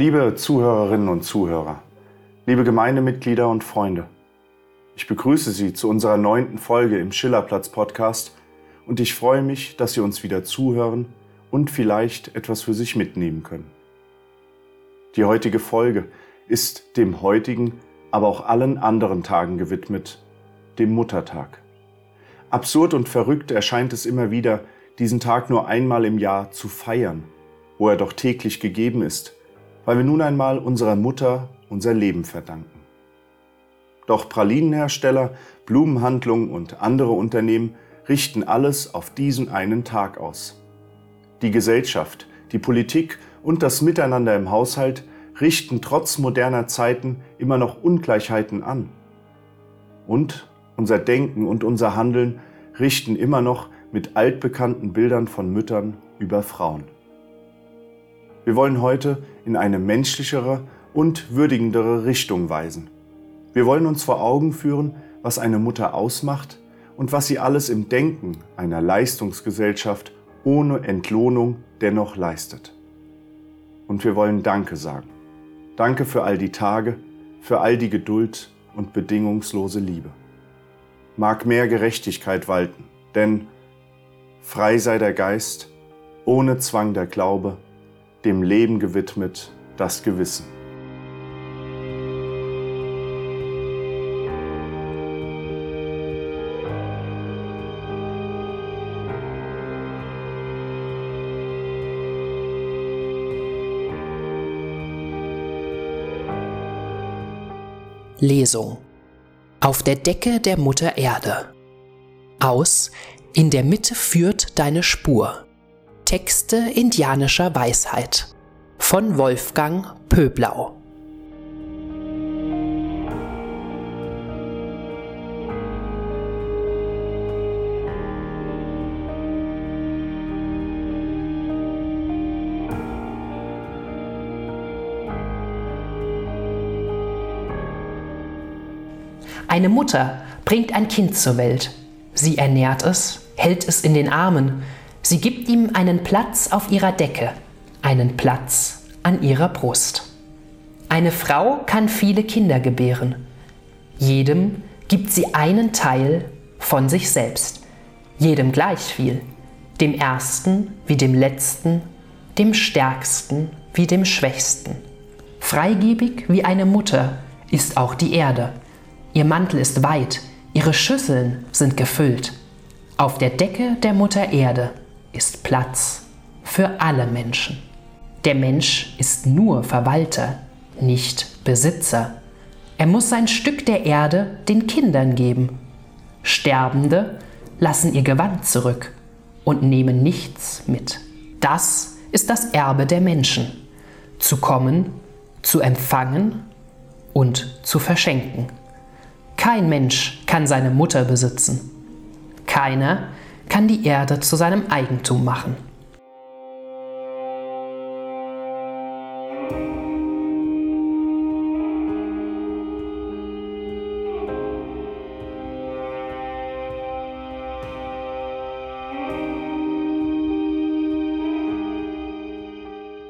Liebe Zuhörerinnen und Zuhörer, liebe Gemeindemitglieder und Freunde, ich begrüße Sie zu unserer 9. Folge im Schillerplatz-Podcast und ich freue mich, dass Sie uns wieder zuhören und vielleicht etwas für sich mitnehmen können. Die heutige Folge ist dem heutigen, aber auch allen anderen Tagen gewidmet, dem Muttertag. Absurd und verrückt erscheint es immer wieder, diesen Tag nur einmal im Jahr zu feiern, wo er doch täglich gegeben ist, weil wir nun einmal unserer Mutter unser Leben verdanken. Doch Pralinenhersteller, Blumenhandlungen und andere Unternehmen richten alles auf diesen einen Tag aus. Die Gesellschaft, die Politik und das Miteinander im Haushalt richten trotz moderner Zeiten immer noch Ungleichheiten an. Und unser Denken und unser Handeln richten immer noch mit altbekannten Bildern von Müttern über Frauen. Wir wollen heute in eine menschlichere und würdigendere Richtung weisen. Wir wollen uns vor Augen führen, was eine Mutter ausmacht und was sie alles im Denken einer Leistungsgesellschaft ohne Entlohnung dennoch leistet. Und wir wollen Danke sagen. Danke für all die Tage, für all die Geduld und bedingungslose Liebe. Mag mehr Gerechtigkeit walten, denn frei sei der Geist, ohne Zwang der Glaube, dem Leben gewidmet das Gewissen. Lesung. Auf der Decke der Mutter Erde. Aus In der Mitte führt deine Spur. Texte indianischer Weisheit von Wolfgang Pöblau. Eine Mutter bringt ein Kind zur Welt. Sie ernährt es, hält es in den Armen. Sie gibt ihm einen Platz auf ihrer Decke, einen Platz an ihrer Brust. Eine Frau kann viele Kinder gebären. Jedem gibt sie einen Teil von sich selbst. Jedem gleich viel. Dem Ersten wie dem Letzten, dem Stärksten wie dem Schwächsten. Freigebig wie eine Mutter ist auch die Erde. Ihr Mantel ist weit, ihre Schüsseln sind gefüllt. Auf der Decke der Mutter Erde ist Platz für alle Menschen. Der Mensch ist nur Verwalter, nicht Besitzer. Er muss sein Stück der Erde den Kindern geben. Sterbende lassen ihr Gewand zurück und nehmen nichts mit. Das ist das Erbe der Menschen. Zu kommen, zu empfangen und zu verschenken. Kein Mensch kann seine Mutter besitzen. Keiner kann die Erde zu seinem Eigentum machen.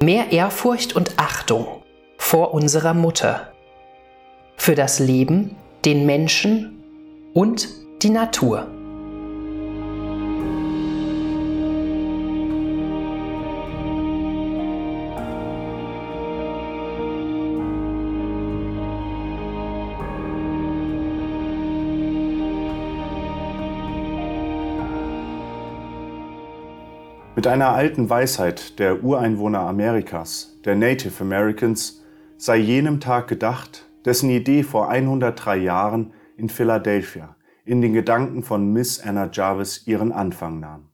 Mehr Ehrfurcht und Achtung vor unserer Mutter. Für das Leben, den Menschen und die Natur. Mit einer alten Weisheit der Ureinwohner Amerikas, der Native Americans, sei jenem Tag gedacht, dessen Idee vor 103 Jahren in Philadelphia in den Gedanken von Miss Anna Jarvis ihren Anfang nahm.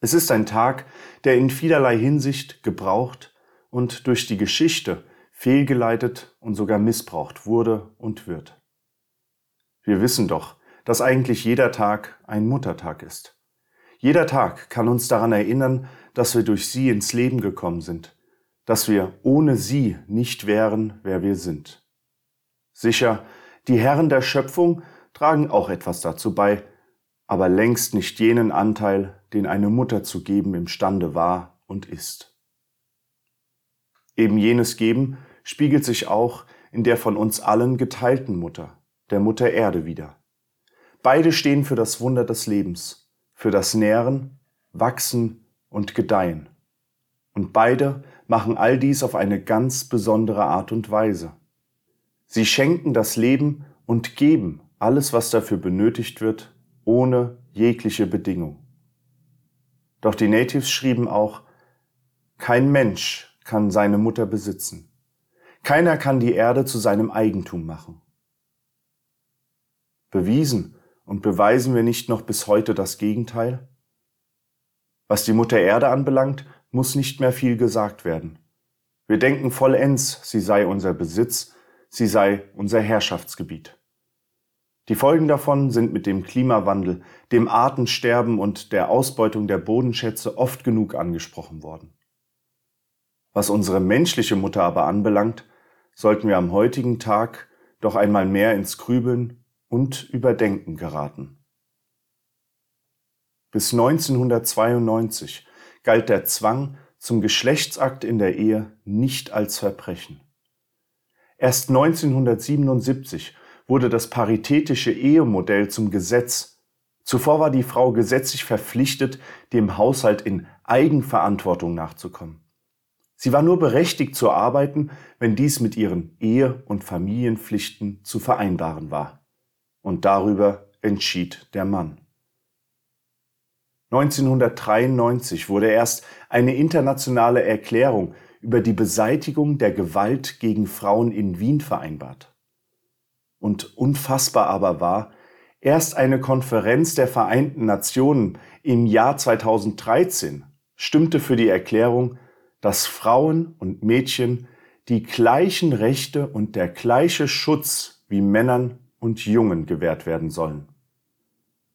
Es ist ein Tag, der in vielerlei Hinsicht gebraucht und durch die Geschichte fehlgeleitet und sogar missbraucht wurde und wird. Wir wissen doch, dass eigentlich jeder Tag ein Muttertag ist. Jeder Tag kann uns daran erinnern, dass wir durch sie ins Leben gekommen sind, dass wir ohne sie nicht wären, wer wir sind. Sicher, die Herren der Schöpfung tragen auch etwas dazu bei, aber längst nicht jenen Anteil, den eine Mutter zu geben imstande war und ist. Eben jenes Geben spiegelt sich auch in der von uns allen geteilten Mutter, der Mutter Erde, wider. Beide stehen für das Wunder des Lebens, für das Nähren, Wachsen und Gedeihen. Und beide machen all dies auf eine ganz besondere Art und Weise. Sie schenken das Leben und geben alles, was dafür benötigt wird, ohne jegliche Bedingung. Doch die Natives schrieben auch, kein Mensch kann seine Mutter besitzen. Keiner kann die Erde zu seinem Eigentum machen. Bewiesen und beweisen wir nicht noch bis heute das Gegenteil? Was die Mutter Erde anbelangt, muss nicht mehr viel gesagt werden. Wir denken vollends, sie sei unser Besitz, sie sei unser Herrschaftsgebiet. Die Folgen davon sind mit dem Klimawandel, dem Artensterben und der Ausbeutung der Bodenschätze oft genug angesprochen worden. Was unsere menschliche Mutter aber anbelangt, sollten wir am heutigen Tag doch einmal mehr ins Grübeln und Überdenken geraten. Bis 1992 galt der Zwang zum Geschlechtsakt in der Ehe nicht als Verbrechen. Erst 1977 wurde das paritätische Ehemodell zum Gesetz. Zuvor war die Frau gesetzlich verpflichtet, dem Haushalt in Eigenverantwortung nachzukommen. Sie war nur berechtigt zu arbeiten, wenn dies mit ihren Ehe- und Familienpflichten zu vereinbaren war. Und darüber entschied der Mann. 1993 wurde erst eine internationale Erklärung über die Beseitigung der Gewalt gegen Frauen in Wien vereinbart. Und unfassbar aber war, erst eine Konferenz der Vereinten Nationen im Jahr 2013 stimmte für die Erklärung, dass Frauen und Mädchen die gleichen Rechte und der gleiche Schutz wie Männern und Jungen gewährt werden sollen.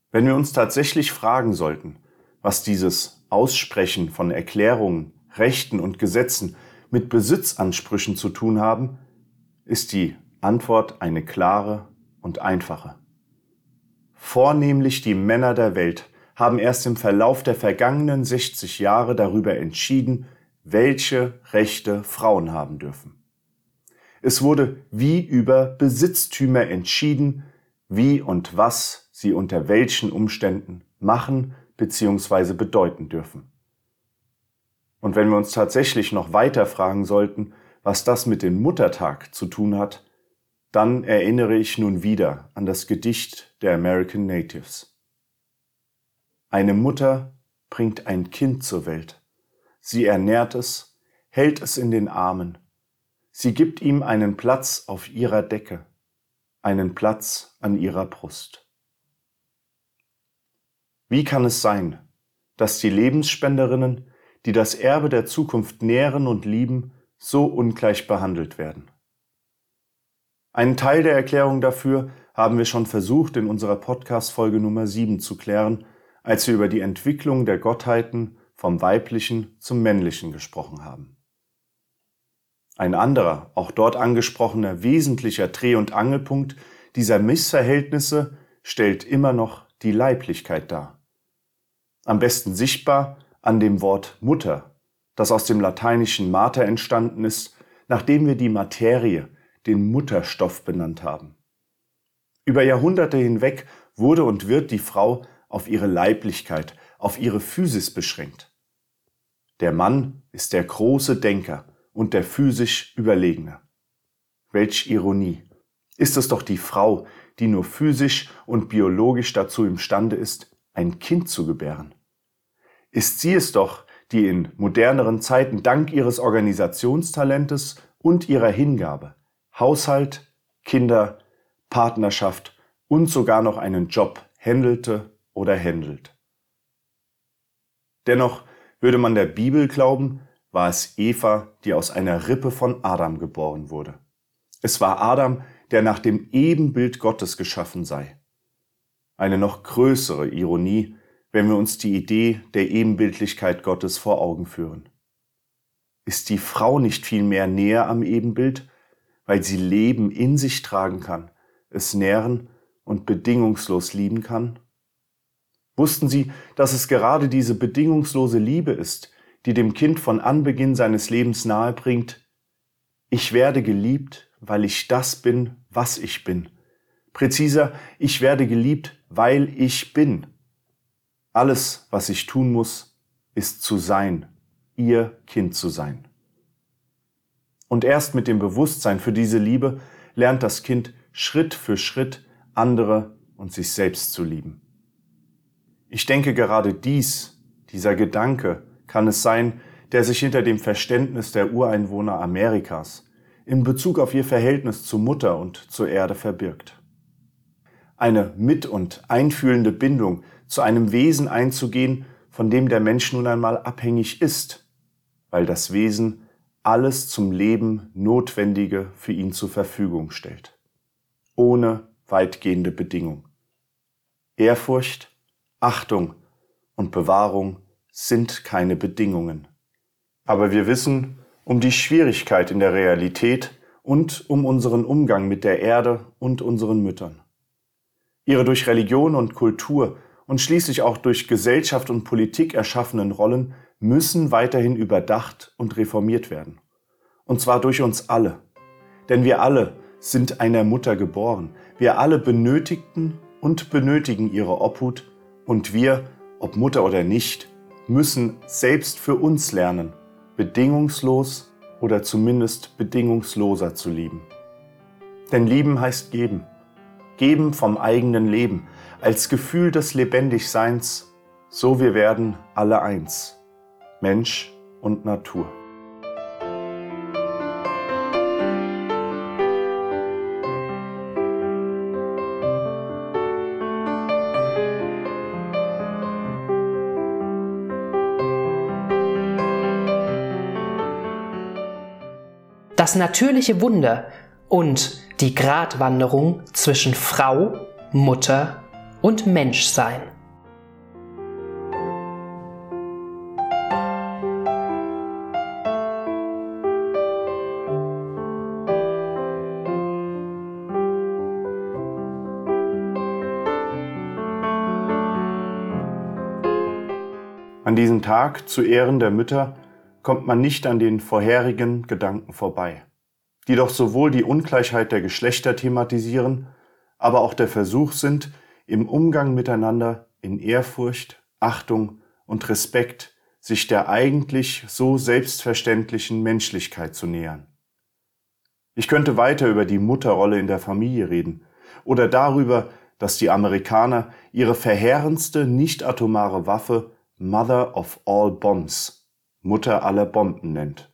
Wenn wir uns tatsächlich fragen sollten, was dieses Aussprechen von Erklärungen, Rechten und Gesetzen mit Besitzansprüchen zu tun haben, ist die Antwort eine klare und einfache. Vornehmlich die Männer der Welt haben erst im Verlauf der vergangenen 60 Jahre darüber entschieden, welche Rechte Frauen haben dürfen. Es wurde wie über Besitztümer entschieden, wie und was sie unter welchen Umständen machen bzw. bedeuten dürfen. Und wenn wir uns tatsächlich noch weiter fragen sollten, was das mit dem Muttertag zu tun hat, dann erinnere ich nun wieder an das Gedicht der American Natives. Eine Mutter bringt ein Kind zur Welt. Sie ernährt es, hält es in den Armen. Sie gibt ihm einen Platz auf ihrer Decke, einen Platz an ihrer Brust. Wie kann es sein, dass die Lebensspenderinnen, die das Erbe der Zukunft nähren und lieben, so ungleich behandelt werden? Einen Teil der Erklärung dafür haben wir schon versucht, in unserer Podcast-Folge Nummer 7 zu klären, als wir über die Entwicklung der Gottheiten vom Weiblichen zum Männlichen gesprochen haben. Ein anderer, auch dort angesprochener, wesentlicher Dreh- und Angelpunkt dieser Missverhältnisse stellt immer noch die Leiblichkeit dar. Am besten sichtbar an dem Wort Mutter, das aus dem lateinischen Mater entstanden ist, nachdem wir die Materie, den Mutterstoff, benannt haben. Über Jahrhunderte hinweg wurde und wird die Frau auf ihre Leiblichkeit, auf ihre Physis beschränkt. Der Mann ist der große Denker und der physisch Überlegene. Welch Ironie! Ist es doch die Frau, die nur physisch und biologisch dazu imstande ist, ein Kind zu gebären. Ist sie es doch, die in moderneren Zeiten dank ihres Organisationstalendes und ihrer Hingabe Haushalt, Kinder, Partnerschaft und sogar noch einen Job händelte oder händelt. Dennoch würde man der Bibel glauben, war es Eva, die aus einer Rippe von Adam geboren wurde. Es war Adam, der nach dem Ebenbild Gottes geschaffen sei. Eine noch größere Ironie, wenn wir uns die Idee der Ebenbildlichkeit Gottes vor Augen führen. Ist die Frau nicht vielmehr näher am Ebenbild, weil sie Leben in sich tragen kann, es nähren und bedingungslos lieben kann? Wussten Sie, dass es gerade diese bedingungslose Liebe ist, die dem Kind von Anbeginn seines Lebens nahebringt, Ich werde geliebt, weil ich das bin, was ich bin. Präziser, ich werde geliebt, weil ich bin. Alles, was ich tun muss, ist zu sein, ihr Kind zu sein. Und erst mit dem Bewusstsein für diese Liebe lernt das Kind Schritt für Schritt andere und sich selbst zu lieben. Ich denke, gerade dieser Gedanke, kann es sein, der sich hinter dem Verständnis der Ureinwohner Amerikas in Bezug auf ihr Verhältnis zu Mutter und zur Erde verbirgt. Eine mit- und einfühlende Bindung zu einem Wesen einzugehen, von dem der Mensch nun einmal abhängig ist, weil das Wesen alles zum Leben Notwendige für ihn zur Verfügung stellt. Ohne weitgehende Bedingung. Ehrfurcht, Achtung und Bewahrung sind keine Bedingungen. Aber wir wissen um die Schwierigkeit in der Realität und um unseren Umgang mit der Erde und unseren Müttern. Ihre durch Religion und Kultur und schließlich auch durch Gesellschaft und Politik erschaffenen Rollen müssen weiterhin überdacht und reformiert werden. Und zwar durch uns alle. Denn wir alle sind einer Mutter geboren. Wir alle benötigten und benötigen ihre Obhut. Und wir, ob Mutter oder nicht, müssen selbst für uns lernen, bedingungslos oder zumindest bedingungsloser zu lieben. Denn lieben heißt geben. Geben vom eigenen Leben, als Gefühl des Lebendigseins, so wir werden alle eins. Mensch und Natur. Das natürliche Wunder und die Gratwanderung zwischen Frau, Mutter und Menschsein. An diesem Tag zu Ehren der Mütter kommt man nicht an den vorherigen Gedanken vorbei, die doch sowohl die Ungleichheit der Geschlechter thematisieren, aber auch der Versuch sind, im Umgang miteinander in Ehrfurcht, Achtung und Respekt sich der eigentlich so selbstverständlichen Menschlichkeit zu nähern. Ich könnte weiter über die Mutterrolle in der Familie reden oder darüber, dass die Amerikaner ihre verheerendste nicht-atomare Waffe Mother of all Bombs, Mutter aller Bomben nennt.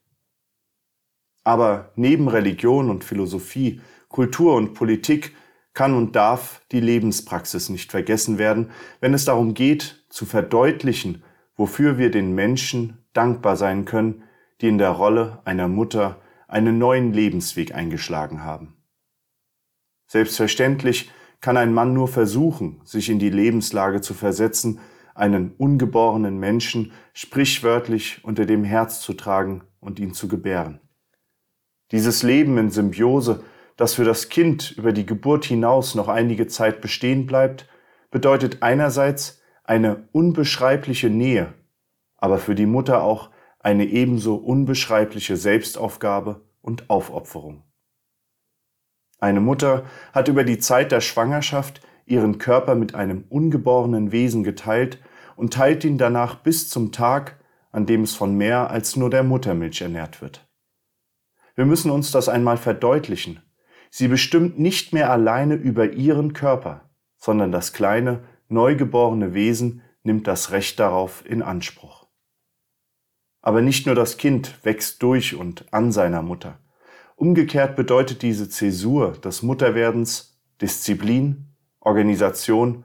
Aber neben Religion und Philosophie, Kultur und Politik kann und darf die Lebenspraxis nicht vergessen werden, wenn es darum geht, zu verdeutlichen, wofür wir den Menschen dankbar sein können, die in der Rolle einer Mutter einen neuen Lebensweg eingeschlagen haben. Selbstverständlich kann ein Mann nur versuchen, sich in die Lebenslage zu versetzen, einen ungeborenen Menschen sprichwörtlich unter dem Herz zu tragen und ihn zu gebären. Dieses Leben in Symbiose, das für das Kind über die Geburt hinaus noch einige Zeit bestehen bleibt, bedeutet einerseits eine unbeschreibliche Nähe, aber für die Mutter auch eine ebenso unbeschreibliche Selbstaufgabe und Aufopferung. Eine Mutter hat über die Zeit der Schwangerschaft ihren Körper mit einem ungeborenen Wesen geteilt und teilt ihn danach bis zum Tag, an dem es von mehr als nur der Muttermilch ernährt wird. Wir müssen uns das einmal verdeutlichen. Sie bestimmt nicht mehr alleine über ihren Körper, sondern das kleine, neugeborene Wesen nimmt das Recht darauf in Anspruch. Aber nicht nur das Kind wächst durch und an seiner Mutter. Umgekehrt bedeutet diese Zäsur des Mutterwerdens Disziplin, Organisation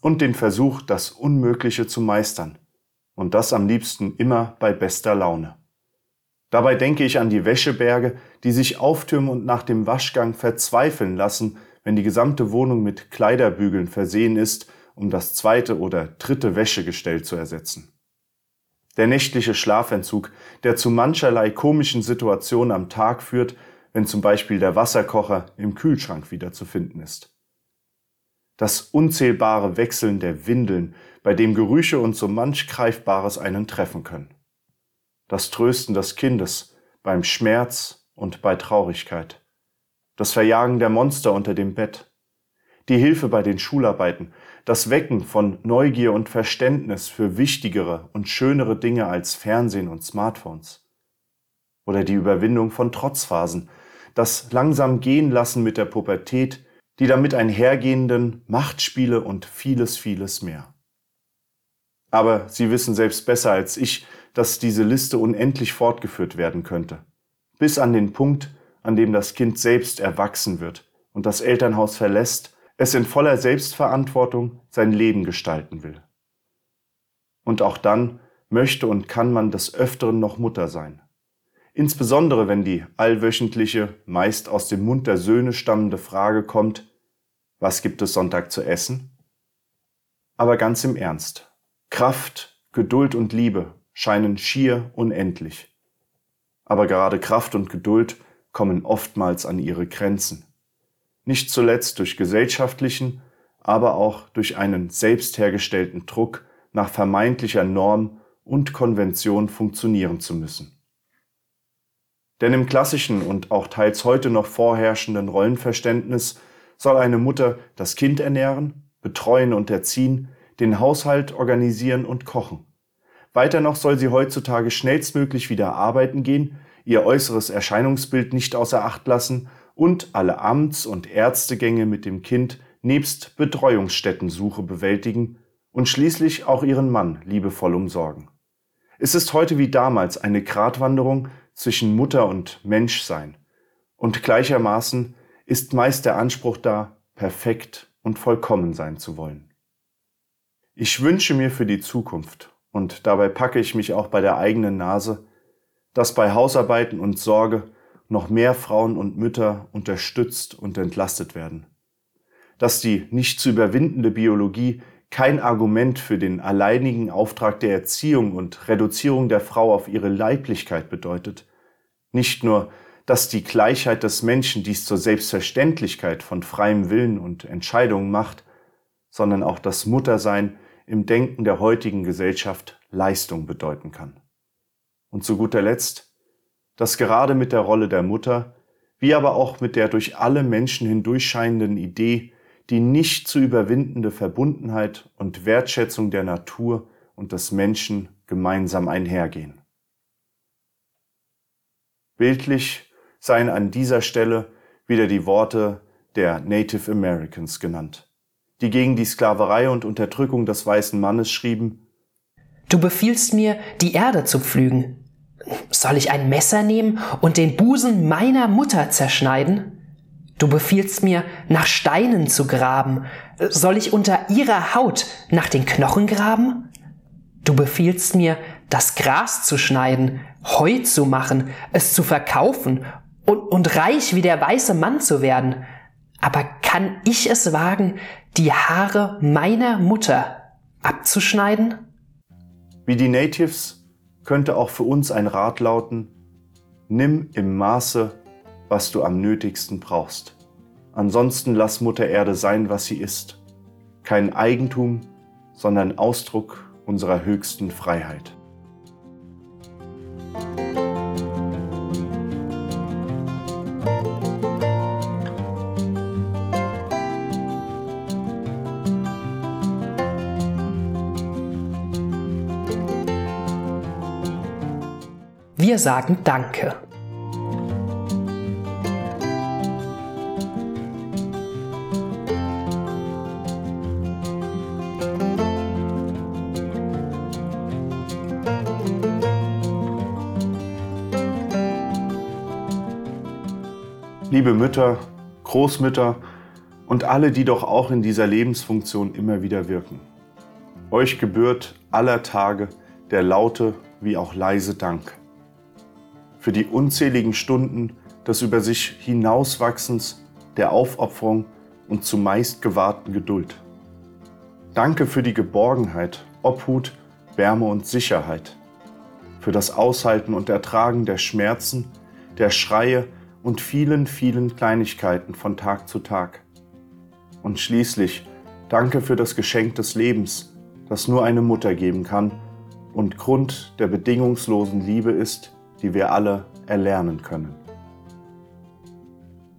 und den Versuch, das Unmögliche zu meistern. Und das am liebsten immer bei bester Laune. Dabei denke ich an die Wäscheberge, die sich auftürmen und nach dem Waschgang verzweifeln lassen, wenn die gesamte Wohnung mit Kleiderbügeln versehen ist, um das zweite oder dritte Wäschegestell zu ersetzen. Der nächtliche Schlafentzug, der zu mancherlei komischen Situationen am Tag führt, wenn zum Beispiel der Wasserkocher im Kühlschrank wiederzufinden ist. Das unzählbare Wechseln der Windeln, bei dem Gerüche und so manch Greifbares einen treffen können. Das Trösten des Kindes beim Schmerz und bei Traurigkeit, das Verjagen der Monster unter dem Bett, die Hilfe bei den Schularbeiten, das Wecken von Neugier und Verständnis für wichtigere und schönere Dinge als Fernsehen und Smartphones. Oder die Überwindung von Trotzphasen, das langsam gehen lassen mit der Pubertät, die damit einhergehenden Machtspiele und vieles, vieles mehr. Aber Sie wissen selbst besser als ich, dass diese Liste unendlich fortgeführt werden könnte. Bis an den Punkt, an dem das Kind selbst erwachsen wird und das Elternhaus verlässt, es in voller Selbstverantwortung sein Leben gestalten will. Und auch dann möchte und kann man des Öfteren noch Mutter sein. Insbesondere wenn die allwöchentliche, meist aus dem Mund der Söhne stammende Frage kommt, was gibt es Sonntag zu essen? Aber ganz im Ernst, Kraft, Geduld und Liebe scheinen schier unendlich. Aber gerade Kraft und Geduld kommen oftmals an ihre Grenzen. Nicht zuletzt durch gesellschaftlichen, aber auch durch einen selbst hergestellten Druck, nach vermeintlicher Norm und Konvention funktionieren zu müssen. Denn im klassischen und auch teils heute noch vorherrschenden Rollenverständnis soll eine Mutter das Kind ernähren, betreuen und erziehen, den Haushalt organisieren und kochen. Weiter noch soll sie heutzutage schnellstmöglich wieder arbeiten gehen, ihr äußeres Erscheinungsbild nicht außer Acht lassen und alle Amts- und Ärztegänge mit dem Kind nebst Betreuungsstättensuche bewältigen und schließlich auch ihren Mann liebevoll umsorgen. Es ist heute wie damals eine Gratwanderung zwischen Mutter und Menschsein. Und gleichermaßen ist meist der Anspruch da, perfekt und vollkommen sein zu wollen. Ich wünsche mir für die Zukunft, und dabei packe ich mich auch bei der eigenen Nase, dass bei Hausarbeiten und Sorge noch mehr Frauen und Mütter unterstützt und entlastet werden. Dass die nicht zu überwindende Biologie kein Argument für den alleinigen Auftrag der Erziehung und Reduzierung der Frau auf ihre Leiblichkeit bedeutet. Nicht nur, dass die Gleichheit des Menschen dies zur Selbstverständlichkeit von freiem Willen und Entscheidungen macht, sondern auch das Muttersein im Denken der heutigen Gesellschaft Leistung bedeuten kann. Und zu guter Letzt, dass gerade mit der Rolle der Mutter, wie aber auch mit der durch alle Menschen hindurchscheinenden Idee, die nicht zu überwindende Verbundenheit und Wertschätzung der Natur und des Menschen gemeinsam einhergehen. Bildlich seien an dieser Stelle wieder die Worte der Native Americans genannt, die gegen die Sklaverei und Unterdrückung des weißen Mannes schrieben: Du befiehlst mir, die Erde zu pflügen. Soll ich ein Messer nehmen und den Busen meiner Mutter zerschneiden? Du befiehlst mir, nach Steinen zu graben. Soll ich unter ihrer Haut nach den Knochen graben? Du befiehlst mir, das Gras zu schneiden, Heu zu machen, es zu verkaufen und reich wie der weiße Mann zu werden. Aber kann ich es wagen, die Haare meiner Mutter abzuschneiden? Wie die Natives könnte auch für uns ein Rat lauten: Nimm im Maße, was du am nötigsten brauchst. Ansonsten lass Mutter Erde sein, was sie ist. Kein Eigentum, sondern Ausdruck unserer höchsten Freiheit. Wir sagen Danke. Liebe Mütter, Großmütter und alle, die doch auch in dieser Lebensfunktion immer wieder wirken. Euch gebührt aller Tage der laute wie auch leise Dank. Für die unzähligen Stunden des über sich hinauswachsens, der Aufopferung und zumeist gewahrten Geduld. Danke für die Geborgenheit, Obhut, Wärme und Sicherheit. Für das Aushalten und Ertragen der Schmerzen, der Schreie und vielen, vielen Kleinigkeiten von Tag zu Tag. Und schließlich danke für das Geschenk des Lebens, das nur eine Mutter geben kann und Grund der bedingungslosen Liebe ist, die wir alle erlernen können.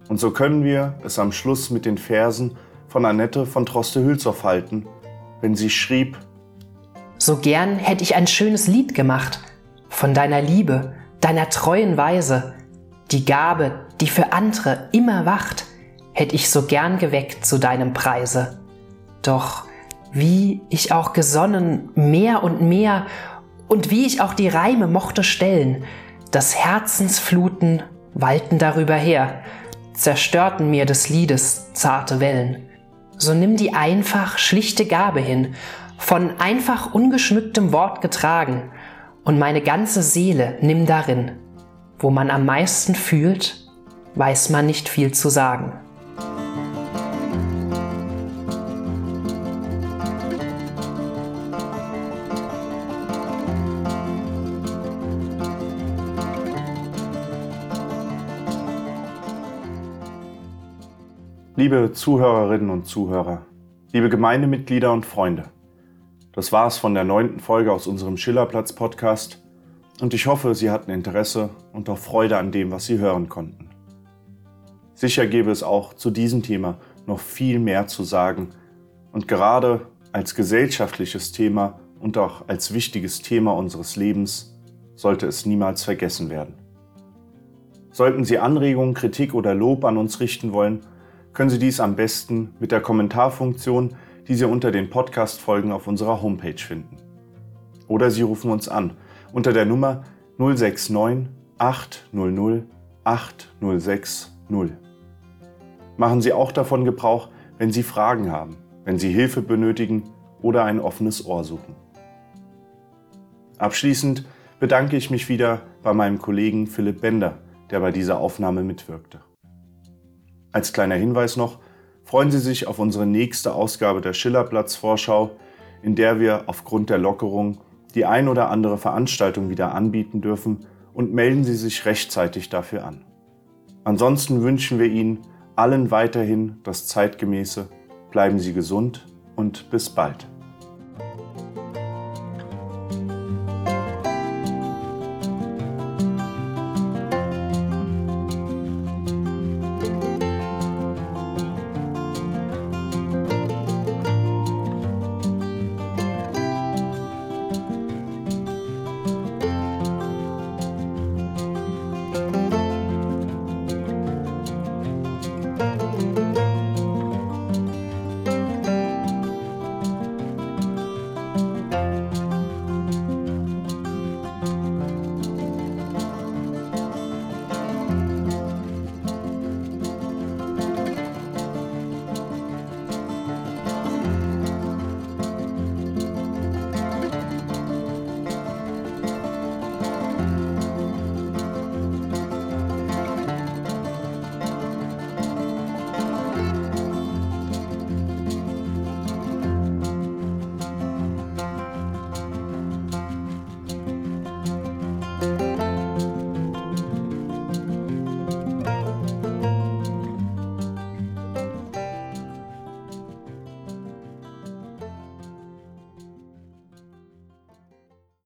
Und so können wir es am Schluss mit den Versen von Annette von Droste-Hülshoff halten, wenn sie schrieb: So gern hätte ich ein schönes Lied gemacht, von deiner Liebe, deiner treuen Weise, die Gabe, die für andere immer wacht, hätte ich so gern geweckt zu deinem Preise. Doch wie ich auch gesonnen mehr und mehr und wie ich auch die Reime mochte stellen, das Herzensfluten wallten darüber her, zerstörten mir des Liedes zarte Wellen. So nimm die einfach schlichte Gabe hin, von einfach ungeschmücktem Wort getragen, und meine ganze Seele nimm darin. Wo man am meisten fühlt, weiß man nicht viel zu sagen. Liebe Zuhörerinnen und Zuhörer, liebe Gemeindemitglieder und Freunde, das war's von der 9. Folge aus unserem Schillerplatz-Podcast und ich hoffe, Sie hatten Interesse und auch Freude an dem, was Sie hören konnten. Sicher gäbe es auch zu diesem Thema noch viel mehr zu sagen und gerade als gesellschaftliches Thema und auch als wichtiges Thema unseres Lebens sollte es niemals vergessen werden. Sollten Sie Anregungen, Kritik oder Lob an uns richten wollen, können Sie dies am besten mit der Kommentarfunktion, die Sie unter den Podcast-Folgen auf unserer Homepage finden. Oder Sie rufen uns an unter der Nummer 069 800 8060. Machen Sie auch davon Gebrauch, wenn Sie Fragen haben, wenn Sie Hilfe benötigen oder ein offenes Ohr suchen. Abschließend bedanke ich mich wieder bei meinem Kollegen Philipp Bender, der bei dieser Aufnahme mitwirkte. Als kleiner Hinweis noch, freuen Sie sich auf unsere nächste Ausgabe der Schillerplatz-Vorschau, in der wir aufgrund der Lockerung die ein oder andere Veranstaltung wieder anbieten dürfen, und melden Sie sich rechtzeitig dafür an. Ansonsten wünschen wir Ihnen allen weiterhin das Zeitgemäße, bleiben Sie gesund und bis bald.